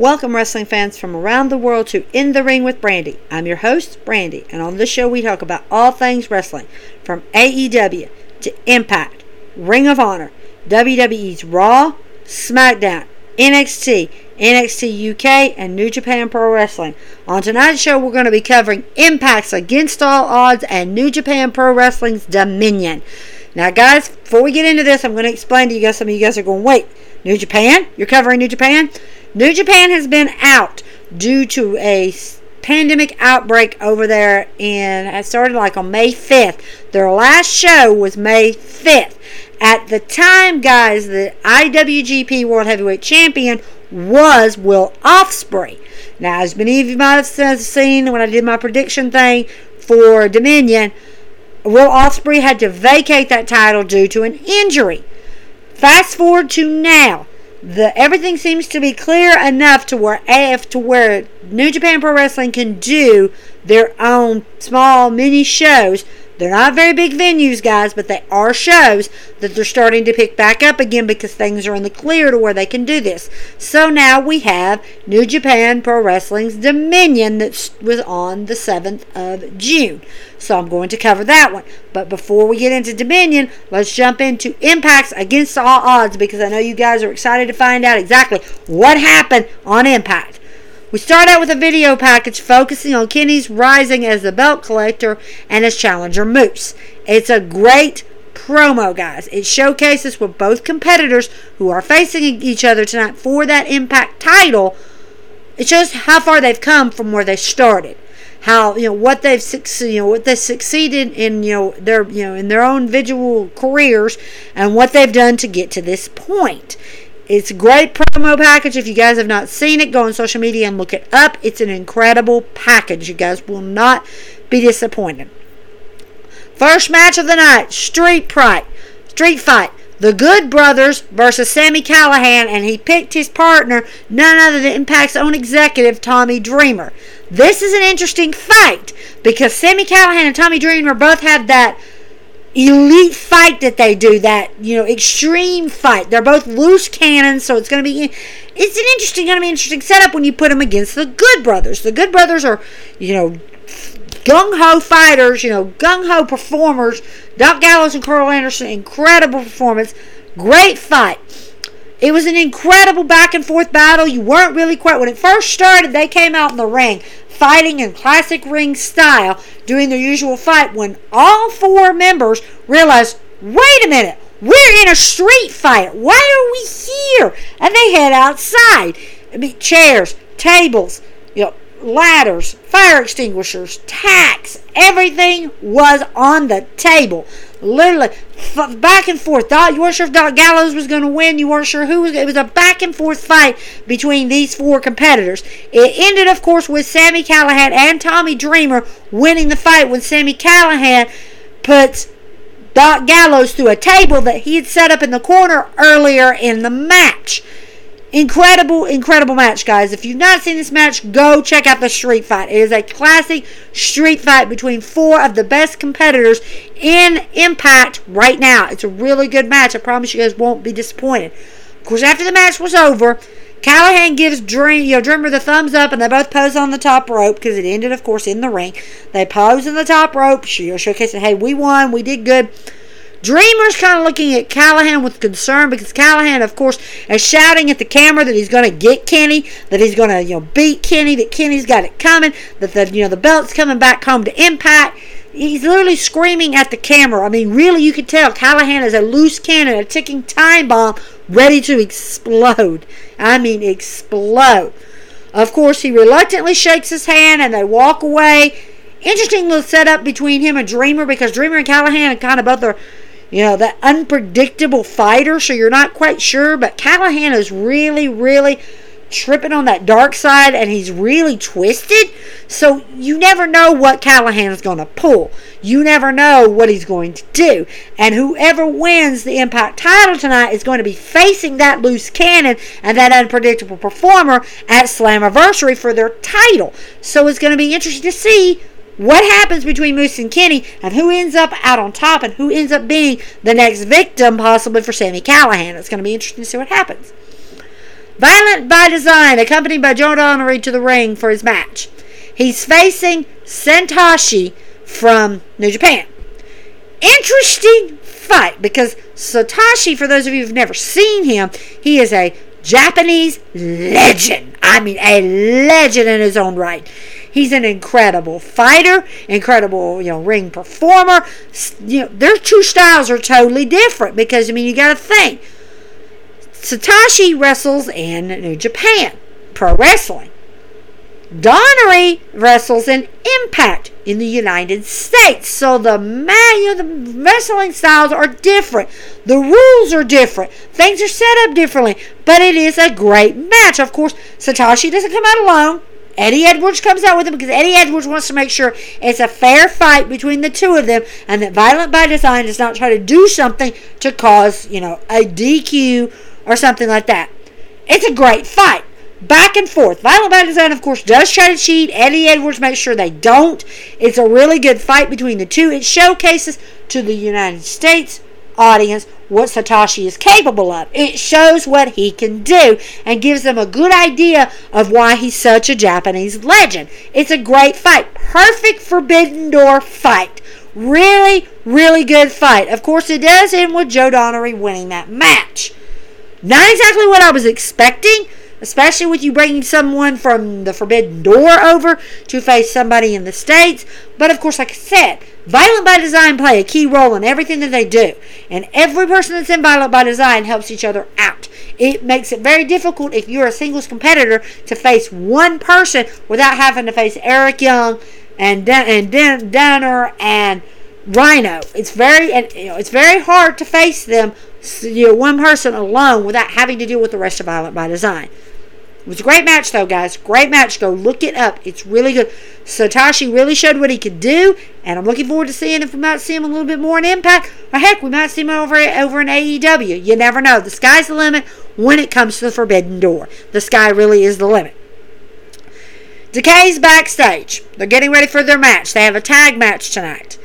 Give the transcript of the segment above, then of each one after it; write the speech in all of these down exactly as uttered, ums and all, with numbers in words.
Welcome, wrestling fans from around the world, to In the Ring with Brandy. I'm your host, Brandy, and on this show we talk about all things wrestling, from A E W to Impact, Ring of Honor, W W E's Raw, SmackDown, N X T, N X T U K, and New Japan Pro Wrestling. On tonight's show, we're going to be covering Impact's Against All Odds and New Japan Pro Wrestling's Dominion. Now, guys, before we get into this, I'm going to explain to you guys. Some of you guys are going, wait, New Japan? You're covering New Japan? New Japan has been out due to a pandemic outbreak over there, and it started like on May fifth. Their last show was May fifth. At the time, guys, the I W G P World Heavyweight Champion was Will Ospreay. Now, as many of you might have seen when I did my prediction thing for Dominion, Will Ospreay had to vacate that title due to an injury. Fast forward to now. The, everything seems to be clear enough to where A F to where New Japan Pro Wrestling can do their own small mini shows. They're not very big venues, guys, but they are shows that they're starting to pick back up again because things are in the clear to where they can do this. So now we have New Japan Pro Wrestling's Dominion that was on the seventh of June. So I'm going to cover that one. But before we get into Dominion, let's jump into Impact's Against All Odds, because I know you guys are excited to find out exactly what happened on Impact. We start out with a video package focusing on Kenny's rising as the belt collector and his challenger Moose. It's a great promo, guys. It showcases what both competitors who are facing each other tonight for that Impact title. It shows how far they've come from where they started. How, you know, what they've succeeded, you know, what they succeeded in, you know, their, you know, in their own individual careers and what they've done to get to this point. It's a great promo package. If you guys have not seen it, go on social media and look it up. It's an incredible package. You guys will not be disappointed. First match of the night, Street Pride, Street Fight. The Good Brothers versus Sami Callihan, and he picked his partner, none other than Impact's own executive, Tommy Dreamer. This is an interesting fight because Sami Callihan and Tommy Dreamer both have that elite fight that they do, that, you know, extreme fight. They're both loose cannons, so it's going to be it's an interesting going to be an interesting setup when you put them against the Good Brothers. The Good Brothers are, you know, gung-ho fighters, you know, gung-ho performers. Doc Gallows and Carl Anderson, incredible performance, great fight. It was an incredible back and forth battle. You weren't really quite, when it first started, they came out in the ring fighting in classic ring style, doing their usual fight, when all four members realized, wait a minute, we're in a street fight. Why are we here? And they head outside. I mean, chairs, tables, you know, ladders, fire extinguishers, tacks, everything was on the table. Literally, f- back and forth. Doc, you weren't sure if Doc Gallows was going to win. You weren't sure who was. It was a back and forth fight between these four competitors. It ended, of course, with Sami Callihan and Tommy Dreamer winning the fight when Sami Callihan puts Doc Gallows through a table that he had set up in the corner earlier in the match. Incredible, incredible match, guys. If you've not seen this match, go check out the street fight. It is a classic street fight between four of the best competitors in Impact right now. It's a really good match. I promise you guys won't be disappointed. Of course, after the match was over, Callihan gives Dream, you know, Dreamer the thumbs up, and they both pose on the top rope because it ended, of course, in the ring. They pose on the top rope, showcasing, hey, we won, we did good. Dreamer's kind of looking at Callihan with concern because Callihan, of course, is shouting at the camera that he's going to get Kenny, that he's going to, you know, beat Kenny, that Kenny's got it coming, that the, you know, the belt's coming back home to Impact. He's literally screaming at the camera. I mean, really, you could tell Callihan is a loose cannon, a ticking time bomb, ready to explode. I mean, explode. Of course, he reluctantly shakes his hand, and they walk away. Interesting little setup between him and Dreamer, because Dreamer and Callihan are kind of both are, you know, that unpredictable fighter, so you're not quite sure. But Callihan is really, really tripping on that dark side, and he's really twisted. So you never know what Callihan is going to pull. You never know what he's going to do. And whoever wins the Impact title tonight is going to be facing that loose cannon and that unpredictable performer at Slammiversary for their title. So it's going to be interesting to see what happens between Moose and Kenny, and who ends up out on top, and who ends up being the next victim, possibly, for Sami Callihan. It's going to be interesting to see what happens. Violent by Design, accompanied by John O'Neary, to the ring for his match. He's facing Satoshi from New Japan. Interesting fight, because Satoshi, for those of you who've never seen him, he is a Japanese legend. I mean, a legend in his own right. He's an incredible fighter, incredible, you know, ring performer. You know, their two styles are totally different, because, I mean, you got to think. Satoshi wrestles in New Japan Pro Wrestling. Donnery wrestles in Impact in the United States. So the man, you know, the wrestling styles are different. The rules are different. Things are set up differently. But it is a great match. Of course, Satoshi doesn't come out alone. Eddie Edwards comes out with him, because Eddie Edwards wants to make sure it's a fair fight between the two of them, and that Violent by Design does not try to do something to cause, you know, a D Q or something like that. It's a great fight. Back and forth. Violent by Design, of course, does try to cheat. Eddie Edwards makes sure they don't. It's a really good fight between the two. It showcases to the United States audience what Satoshi is capable of. It shows what he can do and gives them a good idea of why he's such a Japanese legend. It's a great fight. Perfect Forbidden Door fight. Really, really good fight. Of course, it does end with Joe Donnery winning that match. Not exactly what I was expecting, especially with you bringing someone from the Forbidden Door over to face somebody in the States. But, of course, like I said, Violent by Design play a key role in everything that they do. And every person that's in Violent by Design helps each other out. It makes it very difficult if you're a singles competitor to face one person without having to face Eric Young and Danner and Rhino. It's very, and, you know, it's very hard to face them, you know, one person alone without having to deal with the rest of Violent by Design. It was a great match, though, guys. Great match. Go look it up. It's really good. Satoshi really showed what he could do, and I'm looking forward to seeing if we might see him a little bit more in Impact, or heck, we might see him over, over in A E W. You never know. The sky's the limit when it comes to the Forbidden Door. The sky really is the limit. Decay's backstage. They're getting ready for their match. They have a tag match tonight.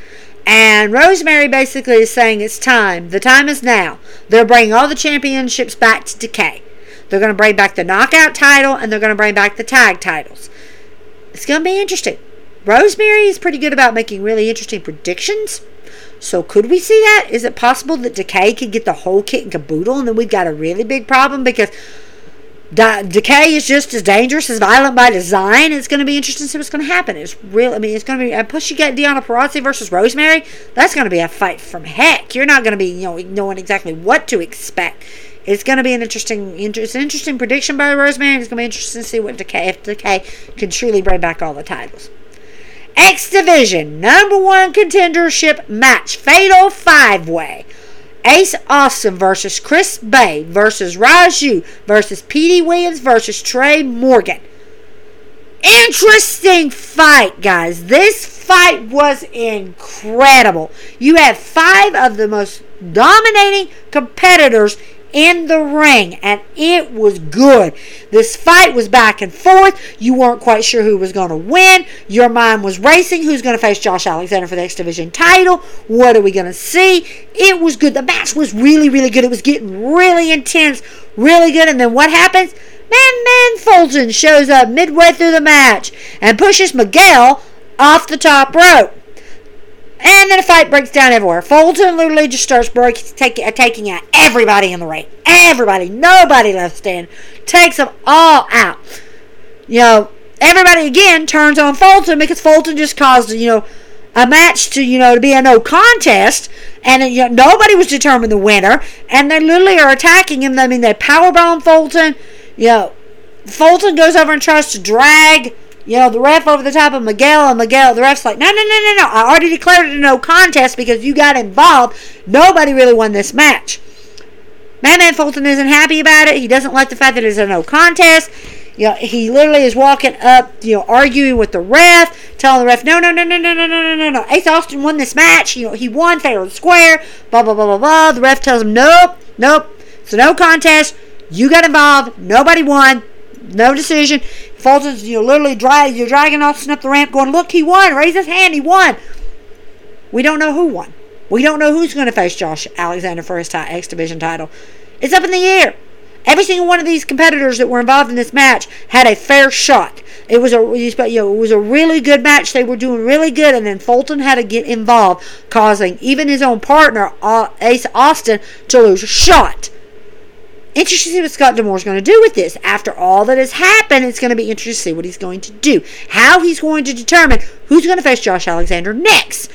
And Rosemary basically is saying it's time. The time is now. They're bringing all the championships back to Decay. They're going to bring back the knockout title, and they're going to bring back the tag titles. It's going to be interesting. Rosemary is pretty good about making really interesting predictions. So could we see that? Is it possible that Decay could get the whole kit and caboodle, and then we've got a really big problem, because De- Decay is just as dangerous as Violent by Design. It's going to be interesting to see what's going to happen. It's real. I mean, it's going to be. And plus, you got Deonna Purrazzo versus Rosemary. That's going to be a fight from heck. You're not going to be, you know, knowing exactly what to expect. It's going to be an interesting. It's an interesting prediction by Rosemary. It's going to be interesting to see what Decay, if Decay can truly bring back all the titles. X Division number one contendership match, fatal five way. Ace Austin versus Chris Bay versus Raju versus Petey Williams versus Trey Morgan. Interesting fight, guys. This fight was incredible. You have five of the most dominating competitors in the ring, and it was good. This fight was back and forth. You weren't quite sure who was going to win. Your mind was racing. Who's going to face Josh Alexander for the X Division title? What are we going to see? It was good. The match was really, really good. It was getting really intense, really good. And then what happens? Madman Fulton shows up midway through the match and pushes Miguel off the top rope. And then a fight breaks down everywhere. Fulton literally just starts break, take, uh, taking out everybody in the ring. Everybody. Nobody left standing. Takes them all out. You know, everybody again turns on Fulton, because Fulton just caused, you know, a match to, you know, to be a no contest. And, you know, nobody was determined the winner. And they literally are attacking him. I mean, they powerbomb Fulton. You know, Fulton goes over and tries to drag, you know, the ref over the top of Miguel, and Miguel, the ref's like, no, no, no, no, no. I already declared it a no contest because you got involved. Nobody really won this match. Madman Fulton isn't happy about it. He doesn't like the fact that it's a no contest. You know, he literally is walking up, you know, arguing with the ref, telling the ref, no, no, no, no, no, no, no, no, no. Ace Austin won this match. You know, he won fair and square, blah, blah, blah, blah, blah. The ref tells him, nope, nope. It's a no contest. You got involved. Nobody won. No decision. Fulton's, you know, literally drag, you're dragging Austin up the ramp going, look, he won. Raise his hand. He won. We don't know who won. We don't know who's going to face Josh Alexander for his t- X Division title. It's up in the air. every single one of these competitors that were involved in this match had a fair shot. It was a you know, it was a really good match. They were doing really good, and then Fulton had to get involved, causing even his own partner, Ace Austin, to lose a shot. Interesting to see what Scott D'Amore is going to do with this. After all that has happened, it's going to be interesting to see what he's going to do. How he's going to determine who's going to face Josh Alexander next.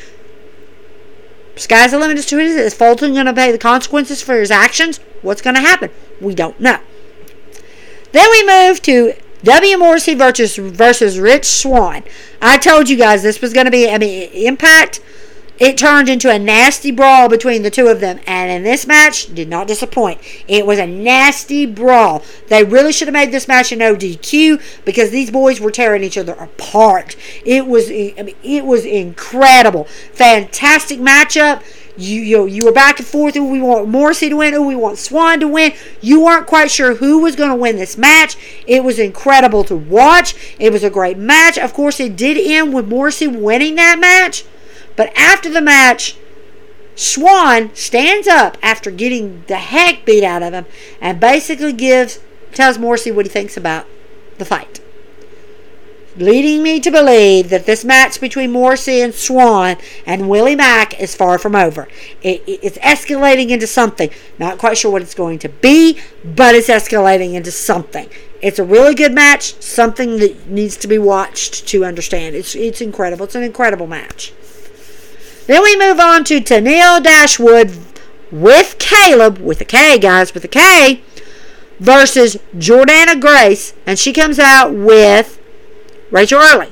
Sky's the limit as to it. Is Fulton going to pay the consequences for his actions? What's going to happen? We don't know. Then we move to W. Morrissey versus, versus Rich Swann. I told you guys this was going to be, I mean, Impact. It turned into a nasty brawl between the two of them. And in this match, did not disappoint. It was a nasty brawl. They really should have made this match an O D Q because these boys were tearing each other apart. It was I mean, it was incredible. Fantastic matchup. You, you, you were back and forth. Ooh, we want Morrissey to win. Ooh, we want Swann to win. You weren't quite sure who was going to win this match. It was incredible to watch. It was a great match. Of course, it did end with Morrissey winning that match. But after the match, Swann stands up after getting the heck beat out of him and basically gives tells Morrissey what he thinks about the fight. Leading me to believe that this match between Morrissey and Swann and Willie Mack is far from over. It, it, it's escalating into something. Not quite sure what it's going to be, but it's escalating into something. It's a really good match, something that needs to be watched to understand. It's, it's incredible. It's an incredible match. Then we move on to Tenille Dashwood with Kaleb, with a K, guys, with a K, versus Jordynne Grace, and she comes out with Rachel Early.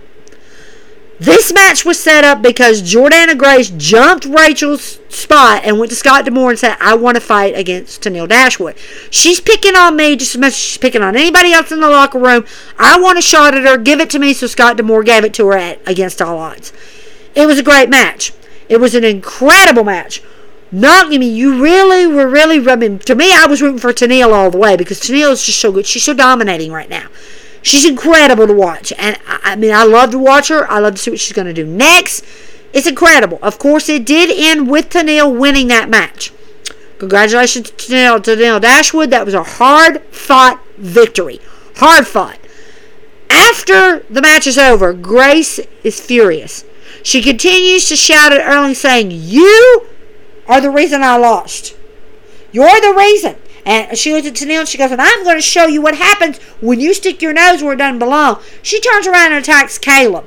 This match was set up because Jordynne Grace jumped Rachel's spot and went to Scott D'Amore and said, I want to fight against Tenille Dashwood. She's picking on me just as much as she's picking on anybody else in the locker room. I want a shot at her. Give it to me. So Scott D'Amore gave it to her at Against All Odds. It was a great match. It was an incredible match. Not, I mean, you really were really rubbing. To me, I was rooting for Tenille all the way because Tenille is just so good. She's so dominating right now. She's incredible to watch. And, I, I mean, I love to watch her. I love to see what she's going to do next. It's incredible. Of course, it did end with Tenille winning that match. Congratulations to Tenille, Tenille Dashwood. That was a hard-fought victory. Hard-fought. After the match is over, Grace is furious. She continues to shout at Early, saying, you are the reason I lost. You're the reason. And she looks at Tenille and she goes, and I'm going to show you what happens when you stick your nose where it doesn't belong. She turns around and attacks Kaleb.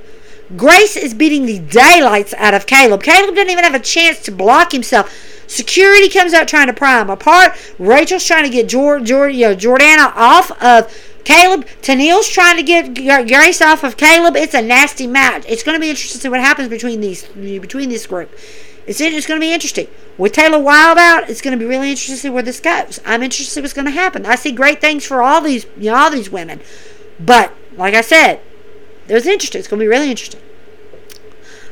Grace is beating the daylights out of Kaleb. Kaleb doesn't even have a chance to block himself. Security comes out trying to pry him apart. Rachel's trying to get Jord- Jord- you know, Jordynne off of Kaleb. Tenille's trying to get Grace off of Kaleb. It's a nasty match. It's going to be interesting to see what happens between these between this group. It's, it's going to be interesting. With Taylor Wilde out, it's going to be really interesting to see where this goes. I'm interested to see what's going to happen. I see great things for all these you know, all these women. But, like I said, there's interesting. It's going to be really interesting.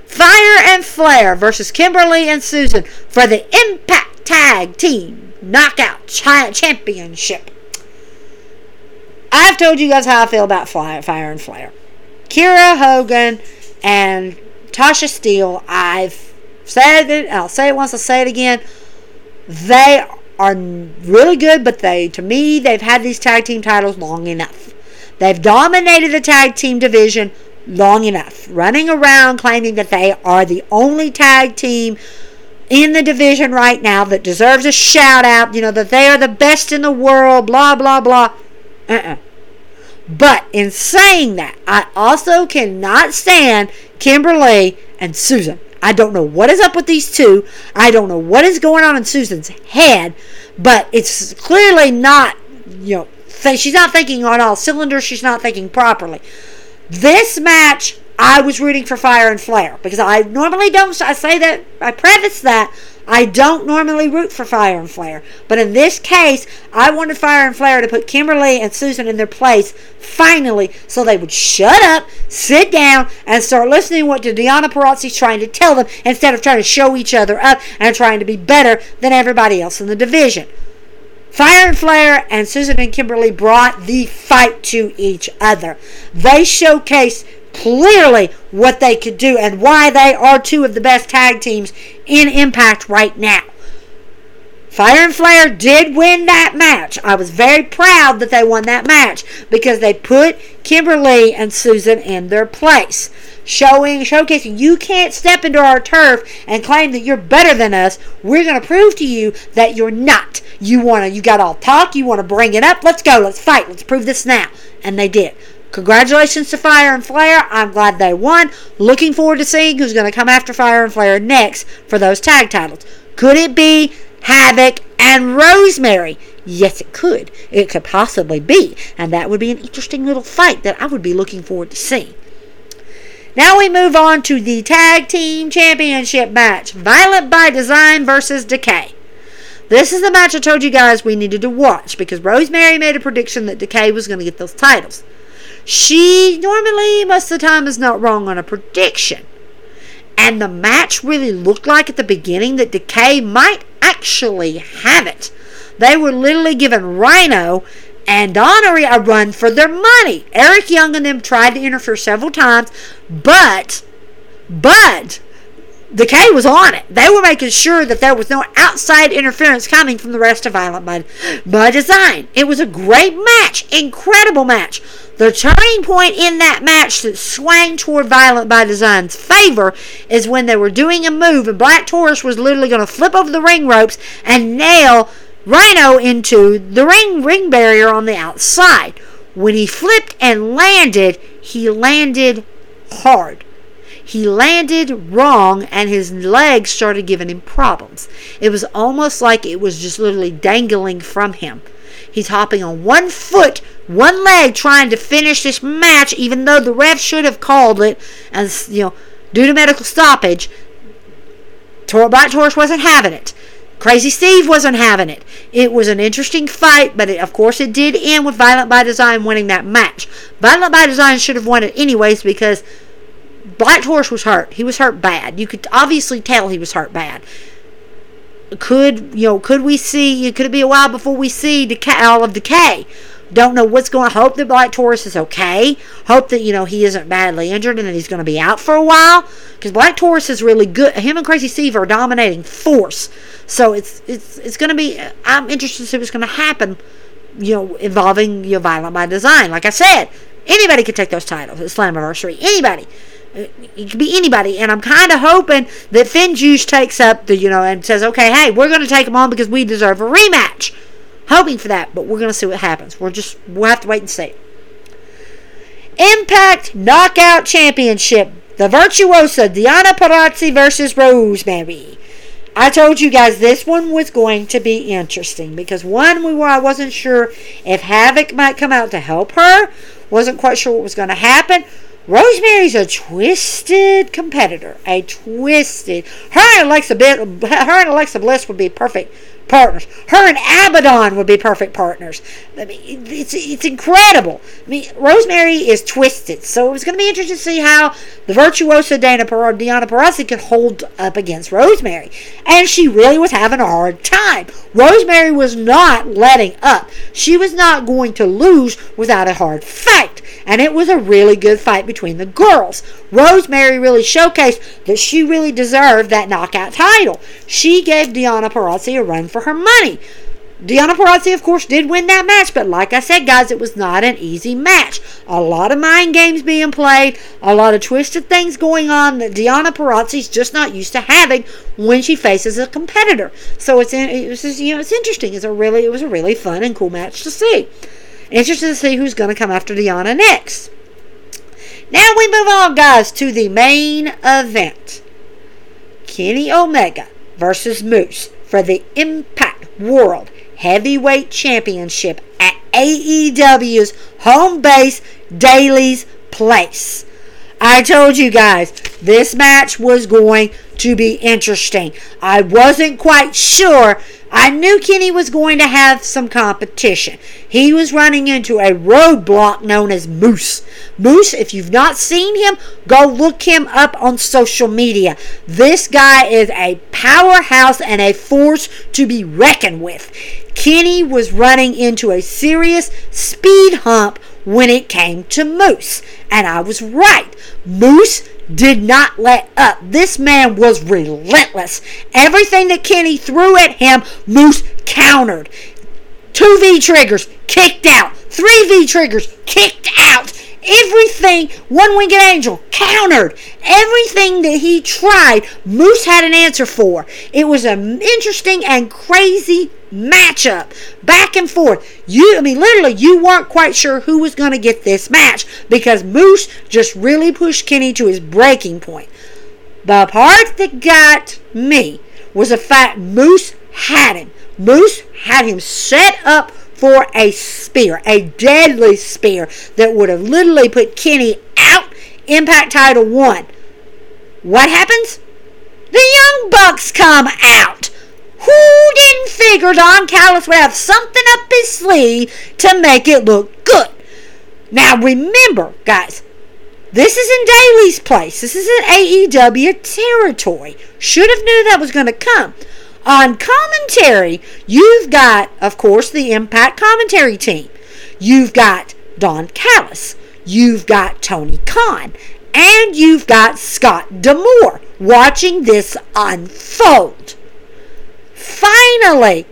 Fire and Flair versus Kimber Lee and Susan for the Impact Tag Team Knockout Championship. I've told you guys how I feel about Fire and Flair. Kiera Hogan and Tasha Steele, I've said it, I'll say it once, I'll say it again. They are really good, but they, to me, they've had these tag team titles long enough. They've dominated the tag team division long enough, running around claiming that they are the only tag team in the division right now that deserves a shout-out, you know, that they are the best in the world, blah, blah, blah. Uh-uh. But in saying that, I also cannot stand Kimber Lee and Susan. I don't know what is up with these two. I don't know what is going on in Susan's head, but it's clearly not, you know, th- she's not thinking on all cylinders. She's not thinking properly. This match, I was rooting for Fire and Flair because I normally don't, I say that, I preface that, I don't normally root for Fire and Flair. But in this case, I wanted Fire and Flair to put Kimber Lee and Susan in their place, finally, so they would shut up, sit down, and start listening to what Deonna Purrazzo is trying to tell them instead of trying to show each other up and trying to be better than everybody else in the division. Fire and Flair and Susan and Kimber Lee brought the fight to each other. They showcased clearly what they could do and why they are two of the best tag teams in Impact right now. Fire and Flair did win that match. I was very proud that they won that match because they put Kimber Lee and Susan in their place. Showing, showcasing, you can't step into our turf and claim that you're better than us. We're going to prove to you that you're not. You want to, you got all talk. You want to bring it up. Let's go. Let's fight. Let's prove this now. And they did. Congratulations to Fire and Flair. I'm glad they won. Looking forward to seeing who's going to come after Fire and Flair next for those tag titles. Could it be Havoc and Rosemary? Yes, it could. It could possibly be. And that would be an interesting little fight that I would be looking forward to seeing. Now we move on to the Tag Team Championship match. Violent by Design versus Decay. This is the match I told you guys we needed to watch because Rosemary made a prediction that Decay was going to get those titles. She normally, most of the time, is not wrong on a prediction. And the match really looked like at the beginning that Decay might actually have it. They were literally giving Rhino and Donnery a run for their money. Eric Young and them tried to interfere several times, but, but, Decay was on it. They were making sure that there was no outside interference coming from the rest of Violent by, by Design. It was a great match. Incredible match. The turning point in that match that swung toward Violent by Design's favor is when they were doing a move and Black Taurus was literally going to flip over the ring ropes and nail Rhino into the ring ring barrier on the outside. When he flipped and landed, he landed hard. He landed wrong and his legs started giving him problems. It was almost like it was just literally dangling from him. He's hopping on one foot, one leg, trying to finish this match, even though the ref should have called it as, you know, due to medical stoppage. Black Taurus wasn't having it. Crazy Steve wasn't having it. It was an interesting fight, but it, of course it did end with Violent by Design winning that match. Violent by Design should have won it anyways because Black Taurus was hurt. He was hurt bad. You could obviously tell he was hurt bad. Could, you know, could we see, it could be a while before we see Decay, all of Decay. Don't know what's going on. Hope that Black Taurus is okay. Hope that, you know, he isn't badly injured and that he's going to be out for a while. Because Black Taurus is really good. Him and Crazy Steve are a dominating force. So it's it's it's going to be, I'm interested to see what's going to happen, you know, involving, you know, Violent by Design. Like I said, anybody could take those titles at Slammiversary. Anybody. It could be anybody, and I'm kind of hoping that Finn Juice takes up the, you know, and says, okay, hey, we're going to take them on because we deserve a rematch. Hoping for that, but we're going to see what happens. We're just, we'll have to wait and see. Impact Knockout Championship. The Virtuosa, Deonna Purrazzo versus Rosemary. I told you guys this one was going to be interesting because one, we were, I wasn't sure if Havoc might come out to help her. Wasn't quite sure what was going to happen. Rosemary's a twisted competitor. A twisted. Her and Alexa, her and Alexa Bliss would be perfect partners. Her and Abaddon would be perfect partners. I mean, it's it's incredible. I mean, Rosemary is twisted. So it was going to be interesting to see how the virtuosa Deonna Purrazzo could hold up against Rosemary. And she really was having a hard time. Rosemary was not letting up. She was not going to lose without a hard fight. And it was a really good fight between the girls. Rosemary really showcased that she really deserved that knockout title. She gave Deonna Purrazzo a run for her money. Deonna Purrazzo, of course, did win that match, but like I said, guys, it was not an easy match. A lot of mind games being played, a lot of twisted things going on that Deonna Purrazzo's just not used to having when she faces a competitor. So it's it was just, you know, it's interesting. It's a really it was a really fun and cool match to see. Interested to see who's going to come after Deonna next. Now we move on, guys, to the main event: Kenny Omega versus Moose for the Impact World Heavyweight Championship at A E W's home base, Daly's Place. I told you guys, this match was going to be interesting. I wasn't quite sure. I knew Kenny was going to have some competition. He was running into a roadblock known as Moose. Moose, if you've not seen him, go look him up on social media. This guy is a powerhouse and a force to be reckoned with. Kenny was running into a serious speed hump when it came to Moose. And I was right. Moose did not let up. This man was relentless. Everything that Kenny threw at him, Moose countered. two V triggers, kicked out. three V triggers, kicked out. Everything, one-winged angel, countered. Everything that he tried, Moose had an answer for. It was an interesting and crazy matchup. Back and forth. You, I mean, literally, you weren't quite sure who was going to get this match because Moose just really pushed Kenny to his breaking point. The part that got me was the fact Moose had him. Moose had him set up for a spear, a deadly spear that would have literally put Kenny out. Impact title won. What happens? The Young Bucks come out. Who didn't figure Don Callis would have something up his sleeve to make it look good? Now remember, guys, this isn't Daly's place. This isn't A E W territory. Should have knew that was going to come. On commentary, you've got, of course, the Impact commentary team. You've got Don Callis. You've got Tony Khan. And you've got Scott D'Amore watching this unfold. Finally,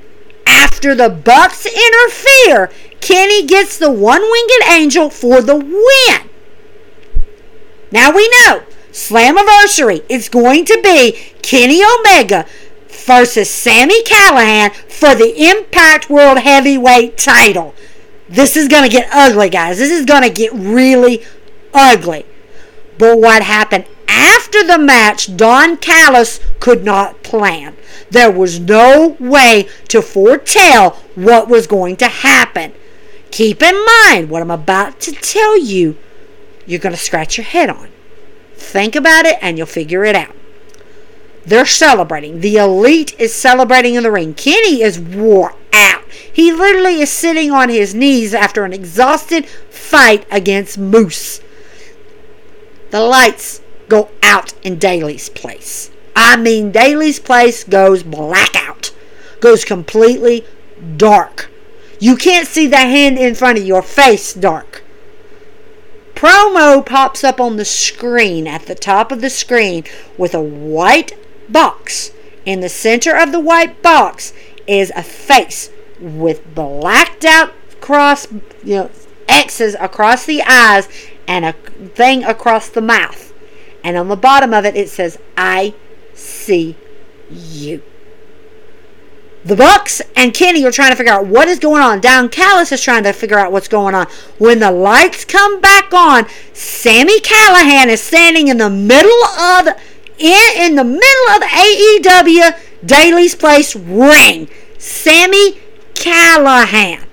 after the Bucks interfere, Kenny gets the one-winged angel for the win. Now we know Slammiversary is going to be Kenny Omega versus Sami Callihan for the Impact World Heavyweight title. This is going to get ugly, guys. This is going to get really ugly. But what happened after the match, Don Callis could not plan. There was no way to foretell what was going to happen. Keep in mind what I'm about to tell you, you're going to scratch your head on. Think about it and you'll figure it out. They're celebrating. The Elite is celebrating in the ring. Kenny is wore out. He literally is sitting on his knees after an exhausted fight against Moose. The lights go out in Daly's place. I mean, Daly's place goes blackout. Goes completely dark. You can't see the hand in front of your face dark. Promo pops up on the screen, at the top of the screen, with a white box. In the center of the white box is a face with blacked out cross, you know, X's across the eyes and a thing across the mouth. And on the bottom of it, it says, I see you. The Bucks and Kenny are trying to figure out what is going on. Don Callis is trying to figure out what's going on. When the lights come back on, Sami Callihan is standing in the middle of In, in the middle of A E W Daly's Place ring. Sami Callihan.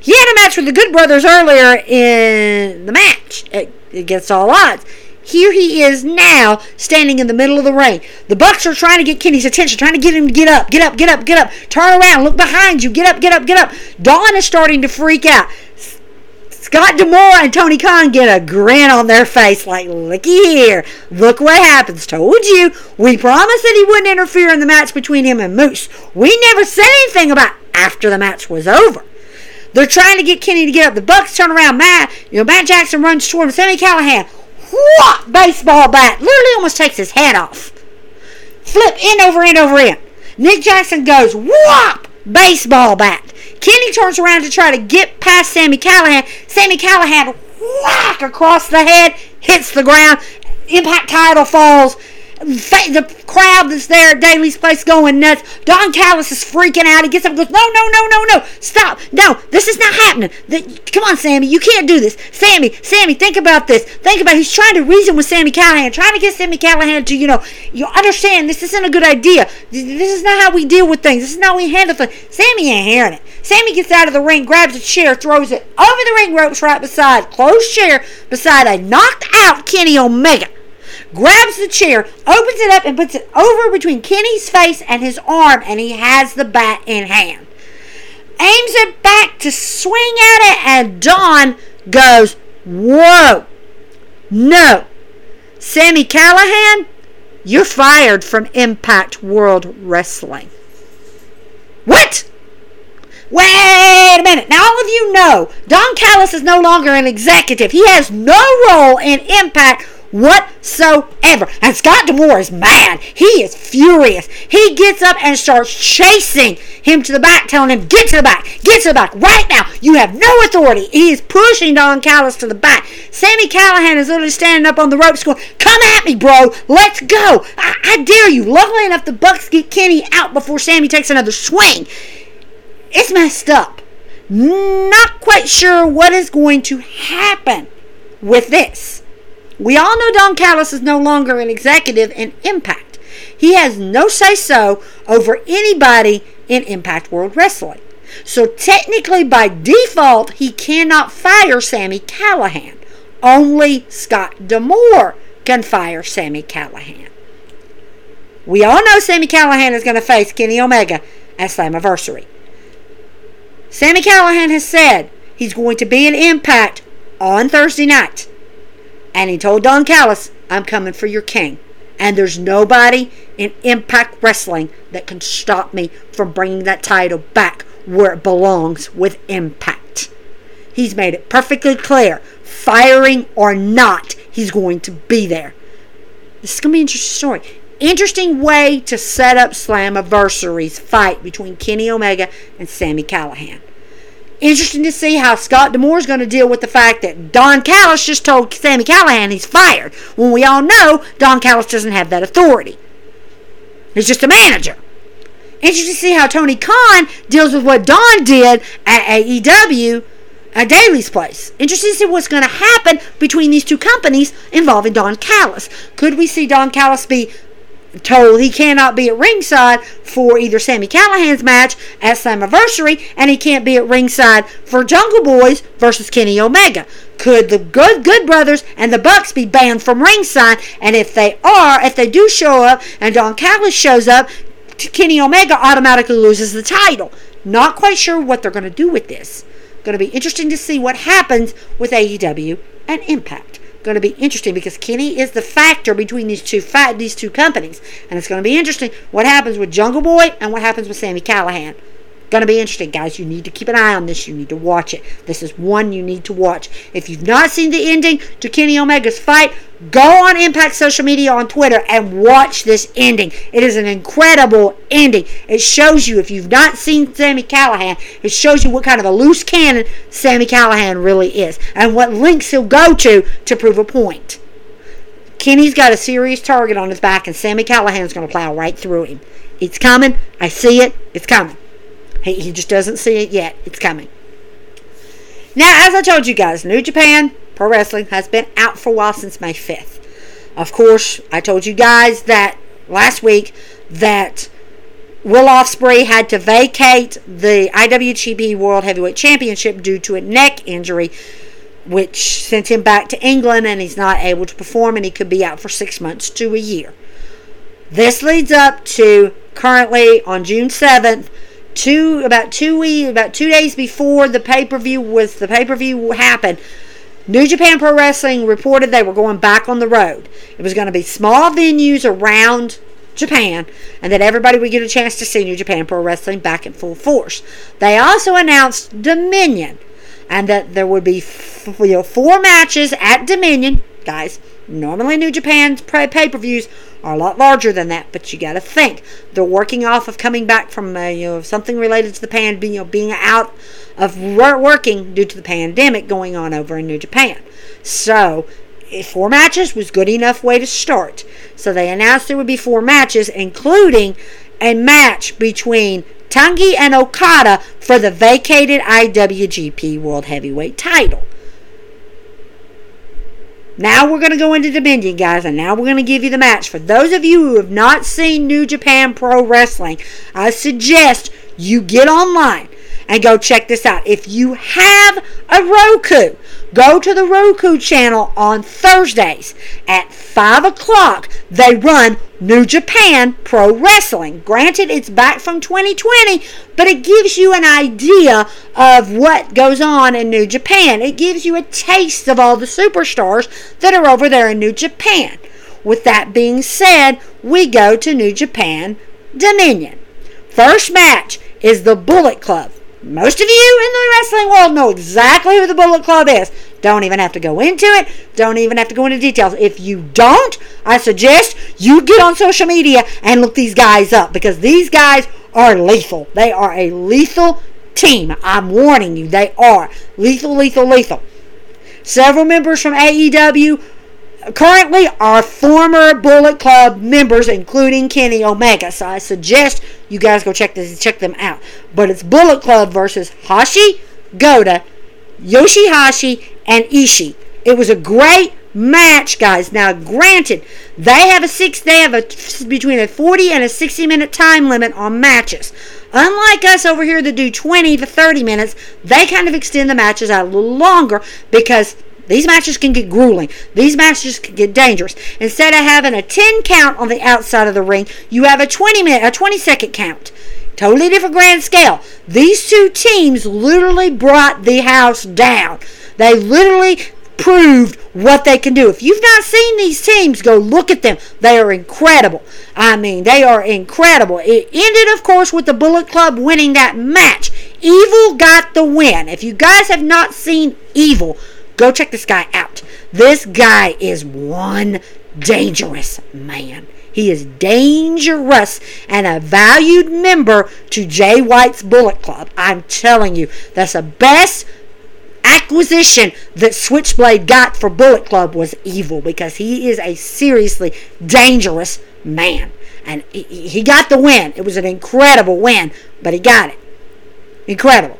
He had a match with the Good Brothers earlier in the match against all odds. Here he is now standing in the middle of the ring. The Bucks are trying to get Kenny's attention, trying to get him to get up, get up, get up, get up. Turn around, look behind you, get up, get up, get up. Don is starting to freak out. Scott D'Amore and Tony Khan get a grin on their face like, looky here, look what happens. Told you, we promised that he wouldn't interfere in the match between him and Moose. We never said anything about after the match was over. They're trying to get Kenny to get up. The Bucks turn around. Matt, you know, Matt Jackson runs toward him. Sami Callihan, what? Baseball bat, literally almost takes his head off. Flip end over end over end. Nick Jackson goes, whop, baseball bat. Kenny turns around to try to get past Sami Callihan. Sami Callihan, whack, across the head, hits the ground. Impact title falls. The crowd that's there at Daly's Place going nuts. Don Callis is freaking out. He gets up and goes, no, no, no, no, no. Stop. No, this is not happening. The, come on, Sami. You can't do this. Sami, Sami, think about this. Think about it. He's trying to reason with Sami Callihan. Trying to get Sami Callihan to, you know, you understand this isn't a good idea. This is not how we deal with things. This is not how we handle things. Sami ain't hearing it. Sami gets out of the ring, grabs a chair, throws it over the ring ropes right beside, closed chair beside a knocked out Kenny Omega. Grabs the chair, opens it up, and puts it over between Kenny's face and his arm, and he has the bat in hand. Aims it back to swing at it, and Don goes, whoa, no. Sami Callihan, you're fired from Impact World Wrestling. What? Wait a minute. Now, all of you know, Don Callis is no longer an executive. He has no role in Impact whatsoever. And Scott D'Amore is mad. He is furious. He gets up and starts chasing him to the back, telling him, get to the back, get to the back right now. You have no authority. He is pushing Don Callis to the back. Sami Callihan is literally standing up on the ropes going, come at me, bro. Let's go. I, I dare you. Luckily enough, the Bucks get Kenny out before Sami takes another swing. It's messed up. Not quite sure what is going to happen with this. We all know Don Callis is no longer an executive in Impact. He has no say-so over anybody in Impact World Wrestling. So technically, by default, he cannot fire Sami Callihan. Only Scott D'Amore can fire Sami Callihan. We all know Sami Callihan is going to face Kenny Omega at Slammiversary. Sami Callihan has said he's going to be in Impact on Thursday night. And he told Don Callis, I'm coming for your king. And there's nobody in Impact Wrestling that can stop me from bringing that title back where it belongs with Impact. He's made it perfectly clear, firing or not, he's going to be there. This is going to be an interesting story. Interesting way to set up Slammiversary's fight between Kenny Omega and Sami Callihan. Interesting to see how Scott D'Amore is going to deal with the fact that Don Callis just told Sami Callihan he's fired, when we all know Don Callis doesn't have that authority. He's just a manager. Interesting to see how Tony Khan deals with what Don did at A E W at Daly's place. Interesting to see what's going to happen between these two companies involving Don Callis. Could we see Don Callis be told he cannot be at ringside for either Sami Callihan's match at Slammiversary, and he can't be at ringside for Jungle Boys versus Kenny Omega? Could the Good Good Brothers and the Bucks be banned from ringside? And if they are, if they do show up and Don Callis shows up, Kenny Omega automatically loses the title. Not quite sure what they're going to do with this. Going to be interesting to see what happens with A E W and Impact. Going to be interesting because Kenny is the factor between these two fight, these two companies, and it's going to be interesting what happens with Jungle Boy and what happens with Sami Callihan. Going to be interesting, guys. You need to keep an eye on this. You need to watch it. This is one you need to watch. If you've not seen the ending to Kenny Omega's fight, go on Impact social media on Twitter and watch this ending. It is an incredible ending. It shows you, if you've not seen Sami Callihan, it shows you what kind of a loose cannon Sami Callihan really is and what lengths he'll go to to prove a point. Kenny's got a serious target on his back, and Sami Callahan's going to plow right through him. It's coming. I see it. It's coming. He, he just doesn't see it yet. It's coming. Now, as I told you guys, New Japan Pro Wrestling has been out for a while since May fifth. Of course, I told you guys that last week that Will Ospreay had to vacate the I W G P World Heavyweight Championship due to a neck injury, which sent him back to England, and he's not able to perform, and he could be out for six months to a year. This leads up to currently on June seventh, Two about two weeks, about two days before the pay-per-view was the pay-per-view happened, New Japan Pro Wrestling reported they were going back on the road. It was going to be small venues around Japan, and that everybody would get a chance to see New Japan Pro Wrestling back in full force. They also announced Dominion, and that there would be f- you know, four matches at Dominion, guys. Normally, New Japan's pay-per-views are a lot larger than that, but you got to think they're working off of coming back from uh, you know something related to the pandemic, you know, being out of working due to the pandemic going on over in New Japan. So, four matches was good enough way to start. So they announced there would be four matches, including a match between Tange and Okada for the vacated I W G P World Heavyweight title. Now we're going to go into Dominion, guys, and now we're going to give you the match. For those of you who have not seen New Japan Pro Wrestling, I suggest you get online and go check this out. If you have a Roku, go to the Roku channel on Thursdays at five o'clock. They run New Japan Pro Wrestling. Granted, it's back from twenty twenty, but it gives you an idea of what goes on in New Japan. It gives you a taste of all the superstars that are over there in New Japan. With that being said, we go to New Japan Dominion. First match is the Bullet Club. Most of you in the wrestling world know exactly who the Bullet Club is. Don't even have to go into it. Don't even have to go into details. If you don't, I suggest you get on social media and look these guys up, because these guys are lethal. They are a lethal team. I'm warning you, they are lethal, lethal, lethal. Several members from A E W currently are former Bullet Club members, including Kenny Omega. So I suggest you guys go check this, check them out. But it's Bullet Club versus Hashi, Goda, Yoshihashi, and Ishii. It was a great match, guys. Now, granted, they have a six, they have a between a forty and a sixty minute time limit on matches. Unlike us over here that do twenty to thirty minutes, they kind of extend the matches out a little longer because these matches can get grueling. These matches can get dangerous. Instead of having a ten count on the outside of the ring, you have a twenty minute, a twenty second count. Totally different grand scale. These two teams literally brought the house down. They literally proved what they can do. If you've not seen these teams, go look at them. They are incredible. I mean, they are incredible. It ended, of course, with the Bullet Club winning that match. Evil got the win. If you guys have not seen Evil, go check this guy out. This guy is one dangerous man. He is dangerous and a valued member to Jay White's Bullet Club. I'm telling you, that's the best acquisition that Switchblade got for Bullet Club was Evil, because he is a seriously dangerous man. And he got the win. It was an incredible win, but he got it. Incredible.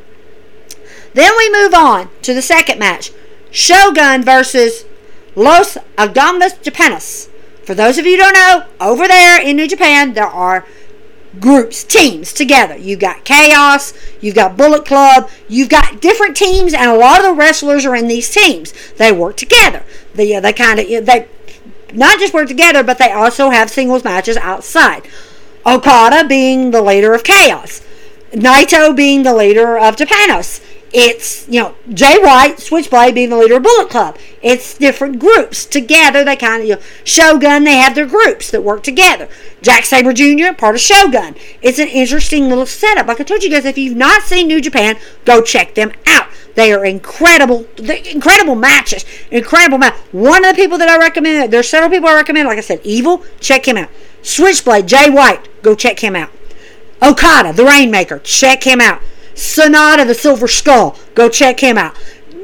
Then we move on to the second match. Shogun versus Los Audamas Japanos. For those of you who don't know, over there in New Japan, there are groups, teams together. You've got Chaos, you've got Bullet Club, you've got different teams, and a lot of the wrestlers are in these teams. They work together. They, they kind of, they not just work together, but they also have singles matches outside. Okada being the leader of Chaos, Naito being the leader of Japanos. It's, you know, Jay White, Switchblade being the leader of Bullet Club. It's different groups. Together, they kind of, you know, Shogun, they have their groups that work together. Jack Sabre Junior, part of Shogun. It's an interesting little setup. Like I told you guys, if you've not seen New Japan, go check them out. They are incredible, incredible matches. Incredible match. One of the people that I recommend, there's several people I recommend. Like I said, Evil, check him out. Switchblade, Jay White, go check him out. Okada, the Rainmaker, check him out. Sonata, the Silver Skull, go check him out.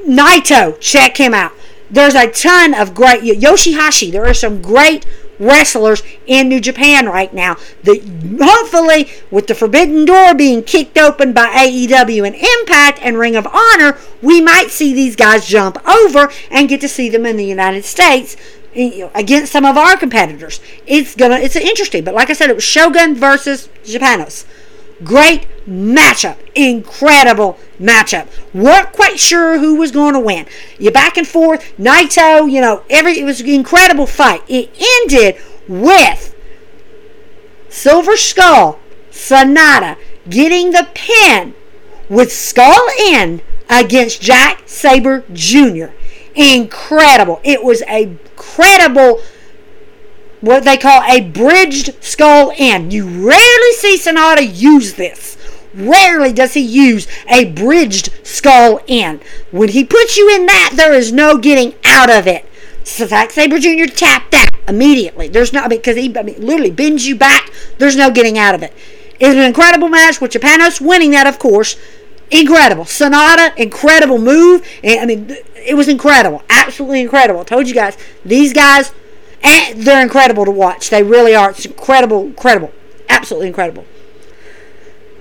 Naito, check him out. There's a ton of great, Yoshihashi, there are some great wrestlers in New Japan right now that hopefully, with the Forbidden Door being kicked open by A E W and Impact and Ring of Honor, we might see these guys jump over and get to see them in the United States against some of our competitors. It's gonna, it's interesting, but like I said, it was Shogun versus Japanos. Great matchup. Incredible matchup. Weren't quite sure who was going to win. You back and forth. Naito, you know, every, it was an incredible fight. It ended with Silver Skull, Sonata, getting the pin with Skull in against Jack Sabre Junior Incredible. It was a credible, what they call a bridged Skull in. You rarely see Sonata use this. Rarely does he use a bridged Skull in. When he puts you in that, there is no getting out of it. So Zack Sabre Junior tapped out immediately. There's no, because I mean, he I mean, literally bends you back. There's no getting out of it. It's an incredible match with Japanos winning that, of course. Incredible. Sonata, incredible move. I mean, it was incredible. Absolutely incredible. I told you guys, these guys, and they're incredible to watch. They really are. It's incredible, incredible. Absolutely incredible.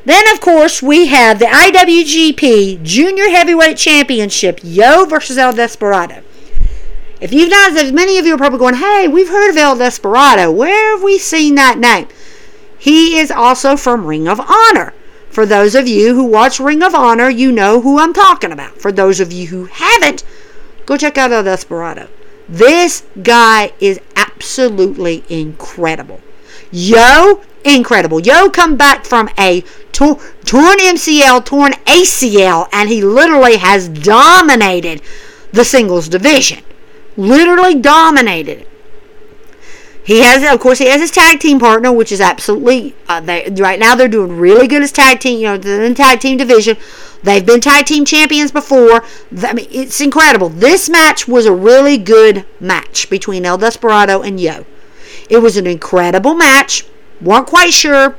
Then, of course, we have the I W G P Junior Heavyweight Championship, Yo versus El Desperado. If you've not, as many of you are probably going, hey, we've heard of El Desperado. Where have we seen that name? He is also from Ring of Honor. For those of you who watch Ring of Honor, you know who I'm talking about. For those of you who haven't, go check out El Desperado. This guy is absolutely incredible. Yo, incredible. Yo come back from a tor- torn M C L, torn A C L, and he literally has dominated the singles division. Literally dominated it. He has, of course, he has his tag team partner, which is absolutely, uh, they, right now they're doing really good as tag team, you know, the tag team division. They've been tag team champions before. I mean, it's incredible. This match was a really good match between El Desperado and Yo. It was an incredible match. Weren't quite sure.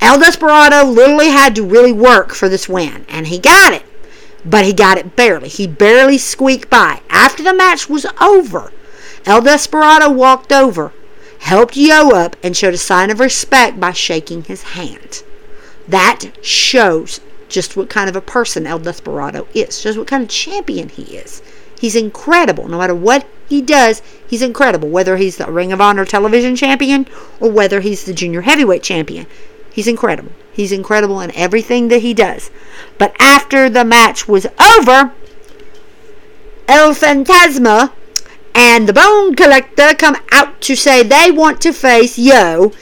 El Desperado literally had to really work for this win, and he got it. But he got it barely. He barely squeaked by. After the match was over, El Desperado walked over, helped Yo up, and showed a sign of respect by shaking his hand. That shows just what kind of a person El Desperado is. Shows what kind of champion he is. He's incredible. No matter what he does, he's incredible. Whether he's the Ring of Honor television champion or whether he's the junior heavyweight champion, he's incredible. He's incredible in everything that he does. But after the match was over, El Fantasma and the Bone Collector come out to say they want to face Yo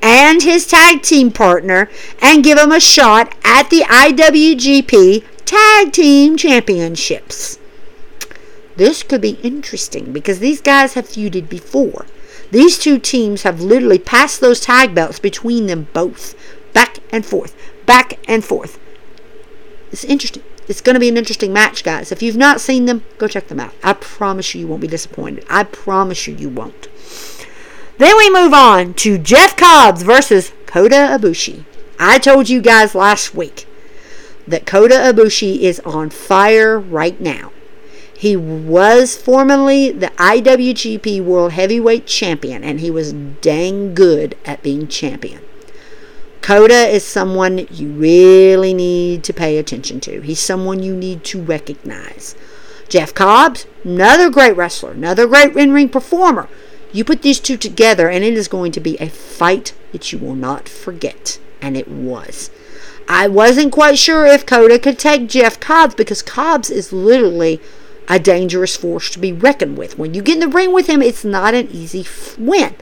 and his tag team partner and give him a shot at the I W G P Tag Team Championships. This could be interesting because these guys have feuded before. These two teams have literally passed those tag belts between them both. Back and forth. Back and forth. It's interesting. It's going to be an interesting match, guys. If you've not seen them, go check them out. I promise you you won't be disappointed. I promise you you won't. Then we move on to Jeff Cobbs versus Kota Ibushi. I told you guys last week that Kota Ibushi is on fire right now. He was formerly the I W G P World Heavyweight Champion, and he was dang good at being champion. Kota is someone you really need to pay attention to. He's someone you need to recognize. Jeff Cobbs, another great wrestler, another great in-ring performer. You put these two together, and it is going to be a fight that you will not forget. And it was. I wasn't quite sure if Kota could take Jeff Cobbs because Cobbs is literally a dangerous force to be reckoned with. When you get in the ring with him, it's not an easy f- win.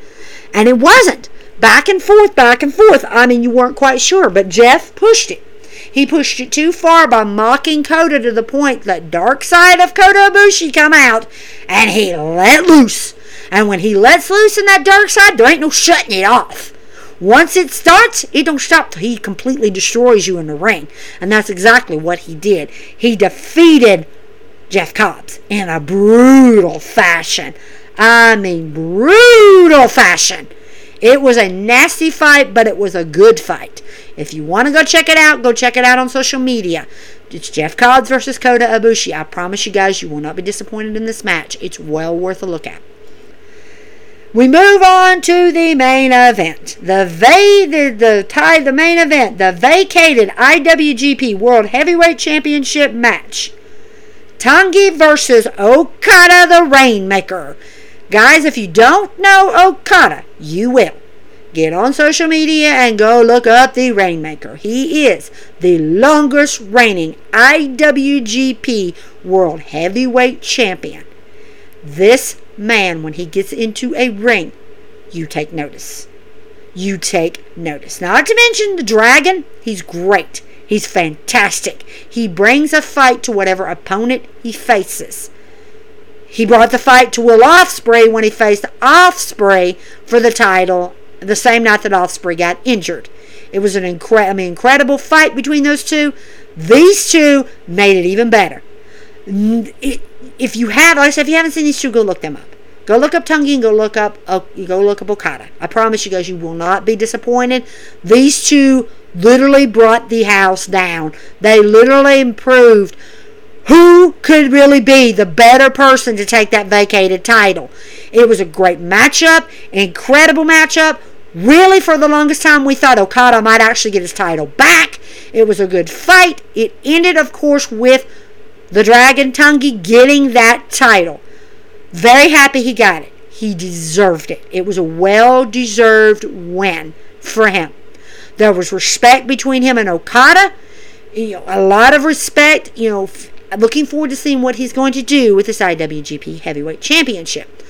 And it wasn't. Back and forth, back and forth. I mean, you weren't quite sure, but Jeff pushed it. He pushed it too far by mocking Kota to the point that dark side of Kota Ibushi come out, and he let loose. And when he lets loose in that dark side, there ain't no shutting it off. Once it starts, it don't stop till he completely destroys you in the ring. And that's exactly what he did. He defeated Jeff Cobbs in a brutal fashion. I mean, brutal fashion. It was a nasty fight, but it was a good fight. If you want to go check it out, go check it out on social media. It's Jeff Cobbs versus Kota Ibushi. I promise you guys, you will not be disappointed in this match. It's well worth a look at. We move on to the main event. The va- the, the tie the main event, the vacated I W G P World Heavyweight Championship match. Tongi versus Okada the Rainmaker. Guys, if you don't know Okada, you will. Get on social media and go look up the Rainmaker. He is the longest reigning I W G P World Heavyweight Champion. This man, when he gets into a ring, you take notice. You take notice. Not to mention the Dragon, he's great. He's fantastic. He brings a fight to whatever opponent he faces. He brought the fight to Will Ospreay when he faced Ospreay for the title the same night that Ospreay got injured. It was an incre- I mean, incredible fight between those two. These two made it even better. If you have, like I said, if you haven't seen these two, go look them up. Go look up Tongi and go look up go look up Okada. I promise you guys, you will not be disappointed. These two literally brought the house down. They literally improved. Who could really be the better person to take that vacated title? It was a great matchup, incredible matchup. Really, for the longest time, we thought Okada might actually get his title back. It was a good fight. It ended, of course, with the Dragon Tongi getting that title. Very happy he got it. He deserved it. It was a well-deserved win for him. There was respect between him and Okada. You know, a lot of respect. You know, looking forward to seeing what he's going to do with this I W G P Heavyweight Championship.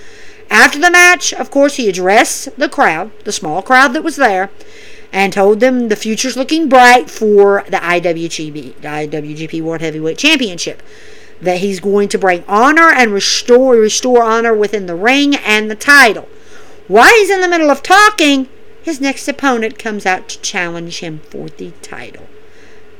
After the match, of course, he addressed the crowd, the small crowd that was there, and told them the future's looking bright for the I W G P, the I W G P World Heavyweight Championship. That he's going to bring honor and restore restore honor within the ring and the title. While he's in the middle of talking, his next opponent comes out to challenge him for the title.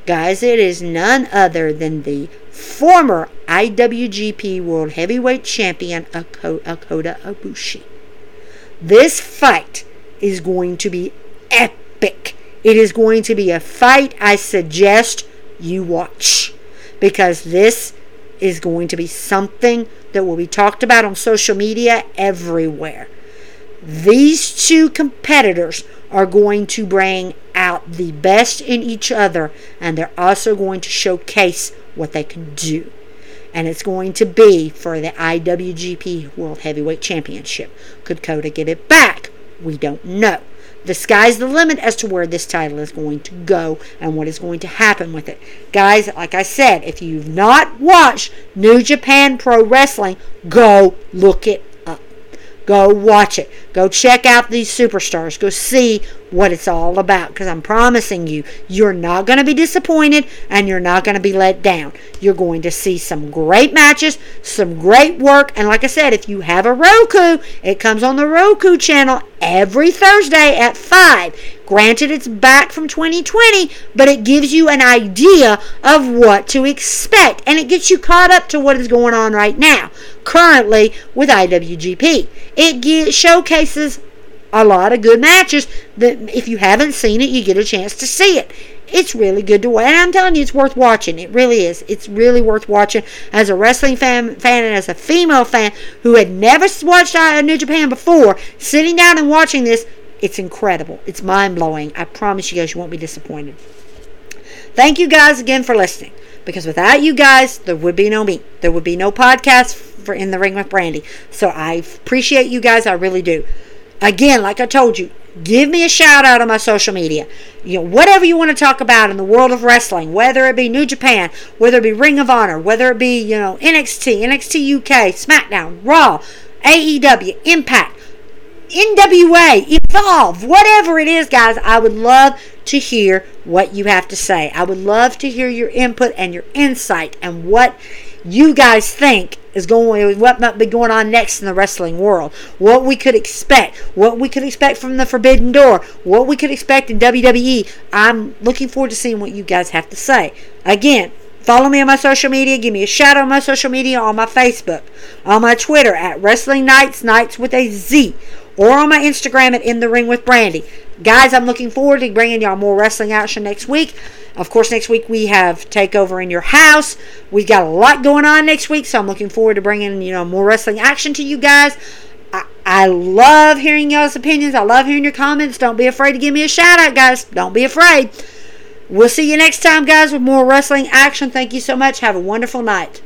Guys, it is none other than the former I W G P World Heavyweight Champion Kota Ibushi. This fight is going to be epic. It is going to be a fight I suggest you watch, because this is going to be something that will be talked about on social media everywhere. These two competitors are going to bring out the best in each other, and they're also going to showcase what they can do. And it's going to be for the I W G P World Heavyweight Championship. Could Kota get it back? We don't know. The sky's the limit as to where this title is going to go and what is going to happen with it. Guys, like I said, if you've not watched New Japan Pro Wrestling, go look it up. Go watch it. Go check out these superstars. Go see what it's all about, because I'm promising you, you're not going to be disappointed and you're not going to be let down. You're going to see some great matches, some great work, and like I said, if you have a Roku, it comes on the Roku channel every Thursday at five. Granted, it's back from twenty twenty, but it gives you an idea of what to expect, and it gets you caught up to what is going on right now, currently with I W G P. It gives showcases a lot of good matches that if you haven't seen it, you get a chance to see it. It's really good to watch. And I'm telling you, it's worth watching. It really is. It's really worth watching. As a wrestling fan, fan and as a female fan who had never watched New Japan before, sitting down and watching this, it's incredible. It's mind-blowing. I promise you guys, you won't be disappointed. Thank you guys again for listening, because without you guys, there would be no me. There would be no podcast for In the Ring with Brandy. So I appreciate you guys. I really do. Again, like I told you, give me a shout out on my social media. You know, whatever you want to talk about in the world of wrestling, whether it be New Japan, whether it be Ring of Honor, whether it be, you know, N X T, N X T U K, SmackDown, Raw, A E W, Impact, N W A, Evolve, whatever it is, guys, I would love to hear what you have to say. I would love to hear your input and your insight and what you guys think is going, what might be going on next in the wrestling world, what we could expect, what we could expect from the Forbidden Door, what we could expect in W W E. I'm looking forward to seeing what you guys have to say. Again, follow me on my social media. Give me a shout out on my social media, on my Facebook, on my Twitter at Wrestling Nights, Nights with a Z, or on my Instagram at In the Ring with Brandy. Guys, I'm looking forward to bringing y'all more wrestling action next week. Of course, next week we have Takeover in Your House. We've got a lot going on next week, so I'm looking forward to bringing, you know, more wrestling action to you guys. I, I love hearing y'all's opinions. I love hearing your comments. Don't be afraid to give me a shout out, guys. Don't be afraid. We'll see you next time, guys, with more wrestling action. Thank you so much. Have a wonderful night.